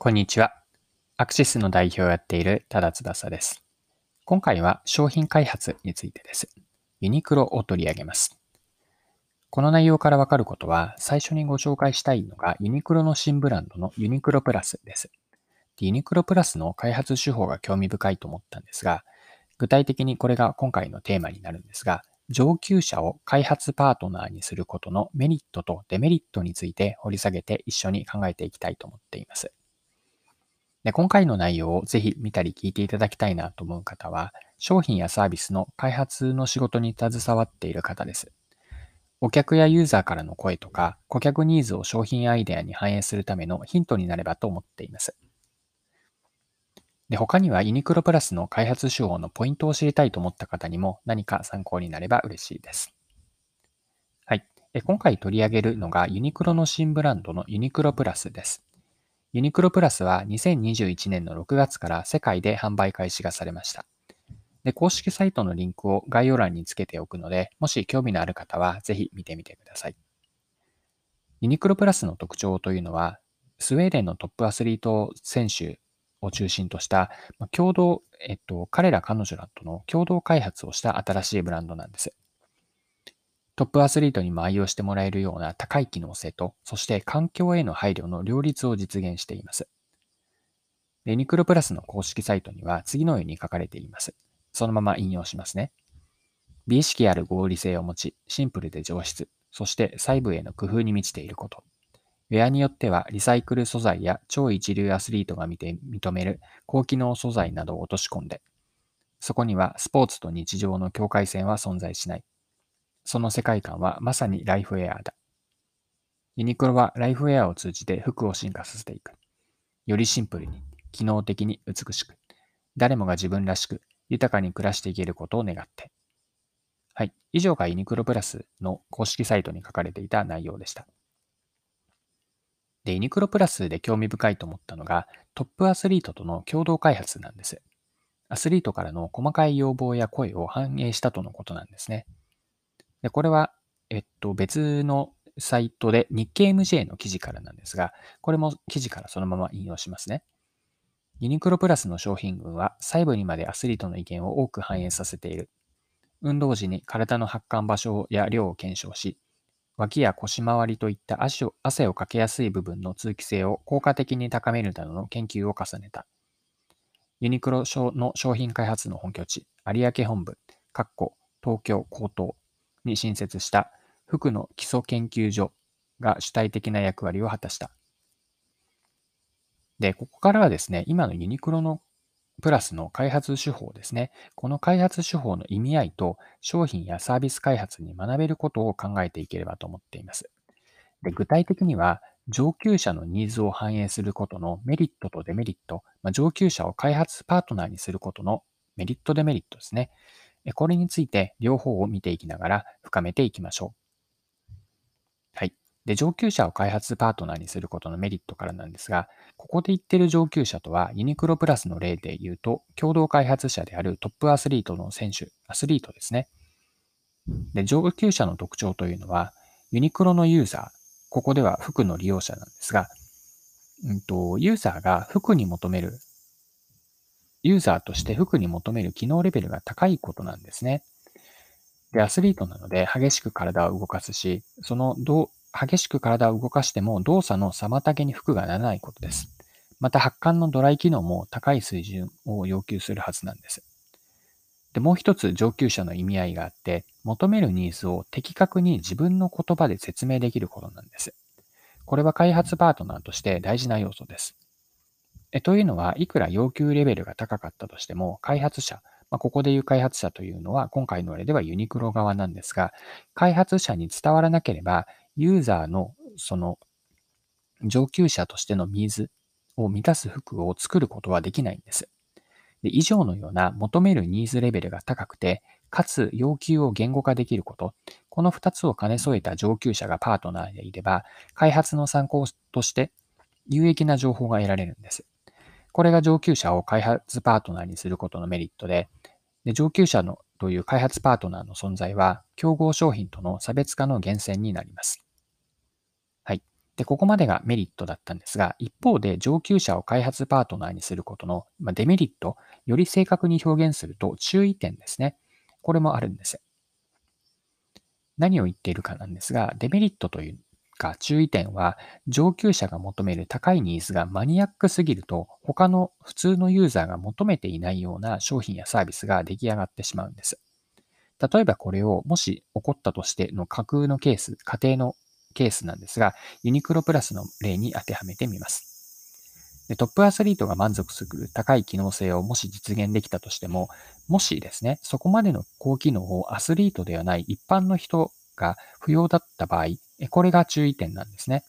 こんにちは。アクシスの代表をやっている多田翼です。今回は商品開発についてです。ユニクロを取り上げます。この内容からわかることは、最初にご紹介したいのがユニクロの新ブランドのユニクロプラスです。ユニクロプラスの開発手法が興味深いと思ったんですが、具体的にこれが今回のテーマになるんですが、上級者を開発パートナーにすることのメリットとデメリットについて掘り下げて一緒に考えていきたいと思っています。で、今回の内容をぜひ見たり聞いていただきたいなと思う方は、商品やサービスの開発の仕事に携わっている方です。お客やユーザーからの声とか、顧客ニーズを商品アイデアに反映するためのヒントになればと思っています。で、他にはユニクロプラスの開発手法のポイントを知りたいと思った方にも何か参考になれば嬉しいです。はい。今回取り上げるのがユニクロの新ブランドのユニクロプラスです。ユニクロプラスは2021年の6月から世界で販売開始がされました。で、公式サイトのリンクを概要欄につけておくので、もし興味のある方はぜひ見てみてください。ユニクロプラスの特徴というのは、スウェーデンのトップアスリート選手を中心とした共同、彼ら彼女らとの共同開発をした新しいブランドなんです。トップアスリートにも愛用してもらえるような高い機能性と、そして環境への配慮の両立を実現しています。ユニクロプラスの公式サイトには次のように書かれています。そのまま引用しますね。美意識ある合理性を持ち、シンプルで上質、そして細部への工夫に満ちていること。ウェアによってはリサイクル素材や超一流アスリートが認める高機能素材などを落とし込んで、そこにはスポーツと日常の境界線は存在しない。その世界観はまさにライフウェアだ。ユニクロはライフウェアを通じて服を進化させていく。よりシンプルに、機能的に美しく、誰もが自分らしく豊かに暮らしていけることを願って。はい、以上がユニクロプラスの公式サイトに書かれていた内容でした。で、ユニクロプラスで興味深いと思ったのが、トップアスリートとの共同開発なんです。アスリートからの細かい要望や声を反映したとのことなんですね。で、これは、別のサイトで日経 MJ の記事からなんですが、これも記事からそのまま引用しますね。ユニクロプラスの商品群は細部にまでアスリートの意見を多く反映させている。運動時に体の発汗場所や量を検証し、脇や腰回りといった汗をかけやすい部分の通気性を効果的に高めるなどの研究を重ねた。ユニクロの商品開発の本拠地、有明本部、東京江東に新設した服の基礎研究所が主体的な役割を果たした。で、ここからはですね、今のユニクロのプラスの開発手法ですね。この開発手法の意味合いと商品やサービス開発に学べることを考えていければと思っています。で、具体的には上級者のニーズを反映することのメリットとデメリット、上級者を開発パートナーにすることのメリットデメリットですね。これについて両方を見ていきながら深めていきましょう。はい。で、上級者を開発パートナーにすることのメリットからなんですが、ここで言っている上級者とは、ユニクロプラスの例で言うと、共同開発者であるトップアスリートの選手、アスリートですね。で、上級者の特徴というのは、ユニクロのユーザー、ここでは服の利用者なんですが、ユーザーとして服に求める機能レベルが高いことなんですね。で、アスリートなので激しく体を動かすし、激しく体を動かしても動作の妨げに服がならないことです。また発汗のドライ機能も高い水準を要求するはずなんです。で、もう一つ上級者の意味合いがあって、求めるニーズを的確に自分の言葉で説明できることなんです。これは開発パートナーとして大事な要素です。というのは、いくら要求レベルが高かったとしても、開発者、ここでいう開発者というのは、今回の例ではユニクロ側なんですが、開発者に伝わらなければ、ユーザーのその上級者としてのニーズを満たす服を作ることはできないんです。で、以上のような求めるニーズレベルが高くて、かつ要求を言語化できること、この2つを兼ね添えた上級者がパートナーでいれば、開発の参考として有益な情報が得られるんです。これが上級者を開発パートナーにすることのメリットで、上級者という開発パートナーの存在は、競合商品との差別化の源泉になります。はい。で、ここまでがメリットだったんですが、一方で上級者を開発パートナーにすることのデメリット、より正確に表現すると注意点ですね。これもあるんです。何を言っているかなんですが、デメリットというか注意点は、上級者が求める高いニーズがマニアックすぎると、他の普通のユーザーが求めていないような商品やサービスが出来上がってしまうんです。例えばこれをもし起こったとしての架空のケース、仮定のケースなんですが、ユニクロプラスの例に当てはめてみます。で、トップアスリートが満足する高い機能性をもし実現できたとしても、もしですね、そこまでの高機能をアスリートではない一般の人が不要だった場合、これが注意点なんですね。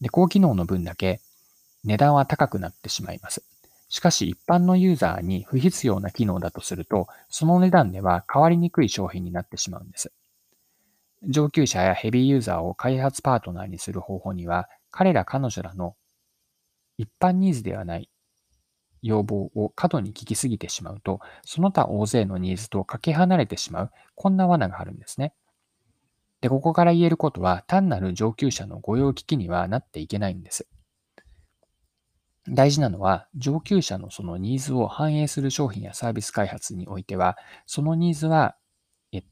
で、高機能の分だけ値段は高くなってしまいます。しかし一般のユーザーに不必要な機能だとすると、その値段では変わりにくい商品になってしまうんです。上級者やヘビーユーザーを開発パートナーにする方法には、彼ら彼女らの一般ニーズではない要望を過度に聞きすぎてしまうと、その他大勢のニーズとかけ離れてしまう、こんな罠があるんですね。で、ここから言えることは、単なる上級者の御用聞きにはなっていけないんです。大事なのは、上級者のそのニーズを反映する商品やサービス開発においては、そのニーズは、一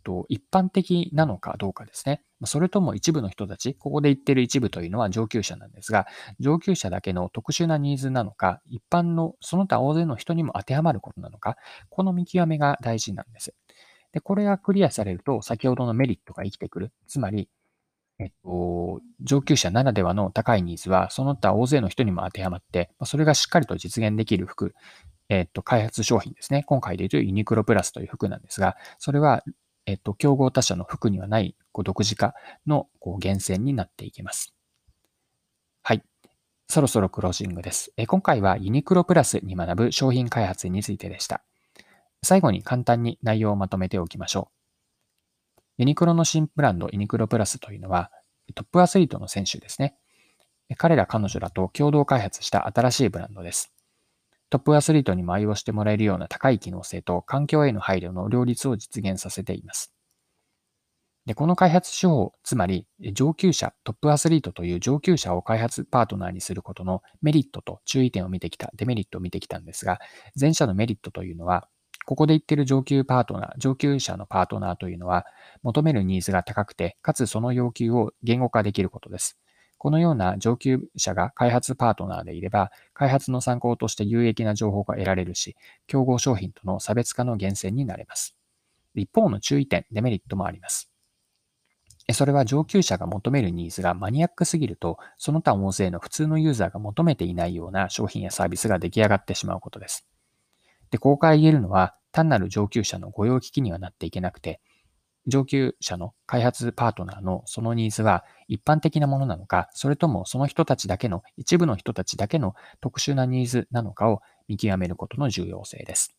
般的なのかどうかですね。それとも一部の人たち、ここで言ってる一部というのは上級者なんですが、上級者だけの特殊なニーズなのか、一般のその他大勢の人にも当てはまることなのか、この見極めが大事なんです。で、これがクリアされると、先ほどのメリットが生きてくる。つまり、上級者ならではの高いニーズは、その他大勢の人にも当てはまって、それがしっかりと実現できる服、開発商品ですね。今回で言うとユニクロプラスという服なんですが、それは、競合他社の服にはない独自化の源泉になっていきます。はい。そろそろクロージングです。今回はユニクロプラスに学ぶ商品開発についてでした。最後に簡単に内容をまとめておきましょう。ユニクロの新ブランド、ユニクロプラスというのは、トップアスリートの選手ですね。彼ら彼女らと共同開発した新しいブランドです。トップアスリートにも愛用してもらえるような高い機能性と環境への配慮の両立を実現させています。で、この開発手法、つまり上級者、トップアスリートという上級者を開発パートナーにすることのメリットと注意点を見てきた、デメリットを見てきたんですが、前者のメリットというのは、ここで言っている上級者のパートナーというのは、求めるニーズが高くて、かつその要求を言語化できることです。このような上級者が開発パートナーでいれば、開発の参考として有益な情報が得られるし、競合商品との差別化の源泉になれます。一方の注意点、デメリットもあります。それは上級者が求めるニーズがマニアックすぎると、その他大勢の普通のユーザーが求めていないような商品やサービスが出来上がってしまうことです。で、ここから言えるのは、単なる上級者の御用聞きにはなっていけなくて、上級者の開発パートナーのそのニーズは一般的なものなのか、それともその人たちだけの、一部の人たちだけの特殊なニーズなのかを見極めることの重要性です。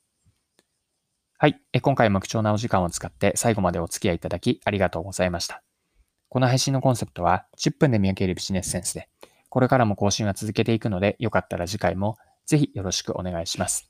はい。今回も貴重なお時間を使って最後までお付き合いいただきありがとうございました。この配信のコンセプトは10分で見分けるビジネスセンスで、これからも更新は続けていくので、よかったら次回もぜひよろしくお願いします。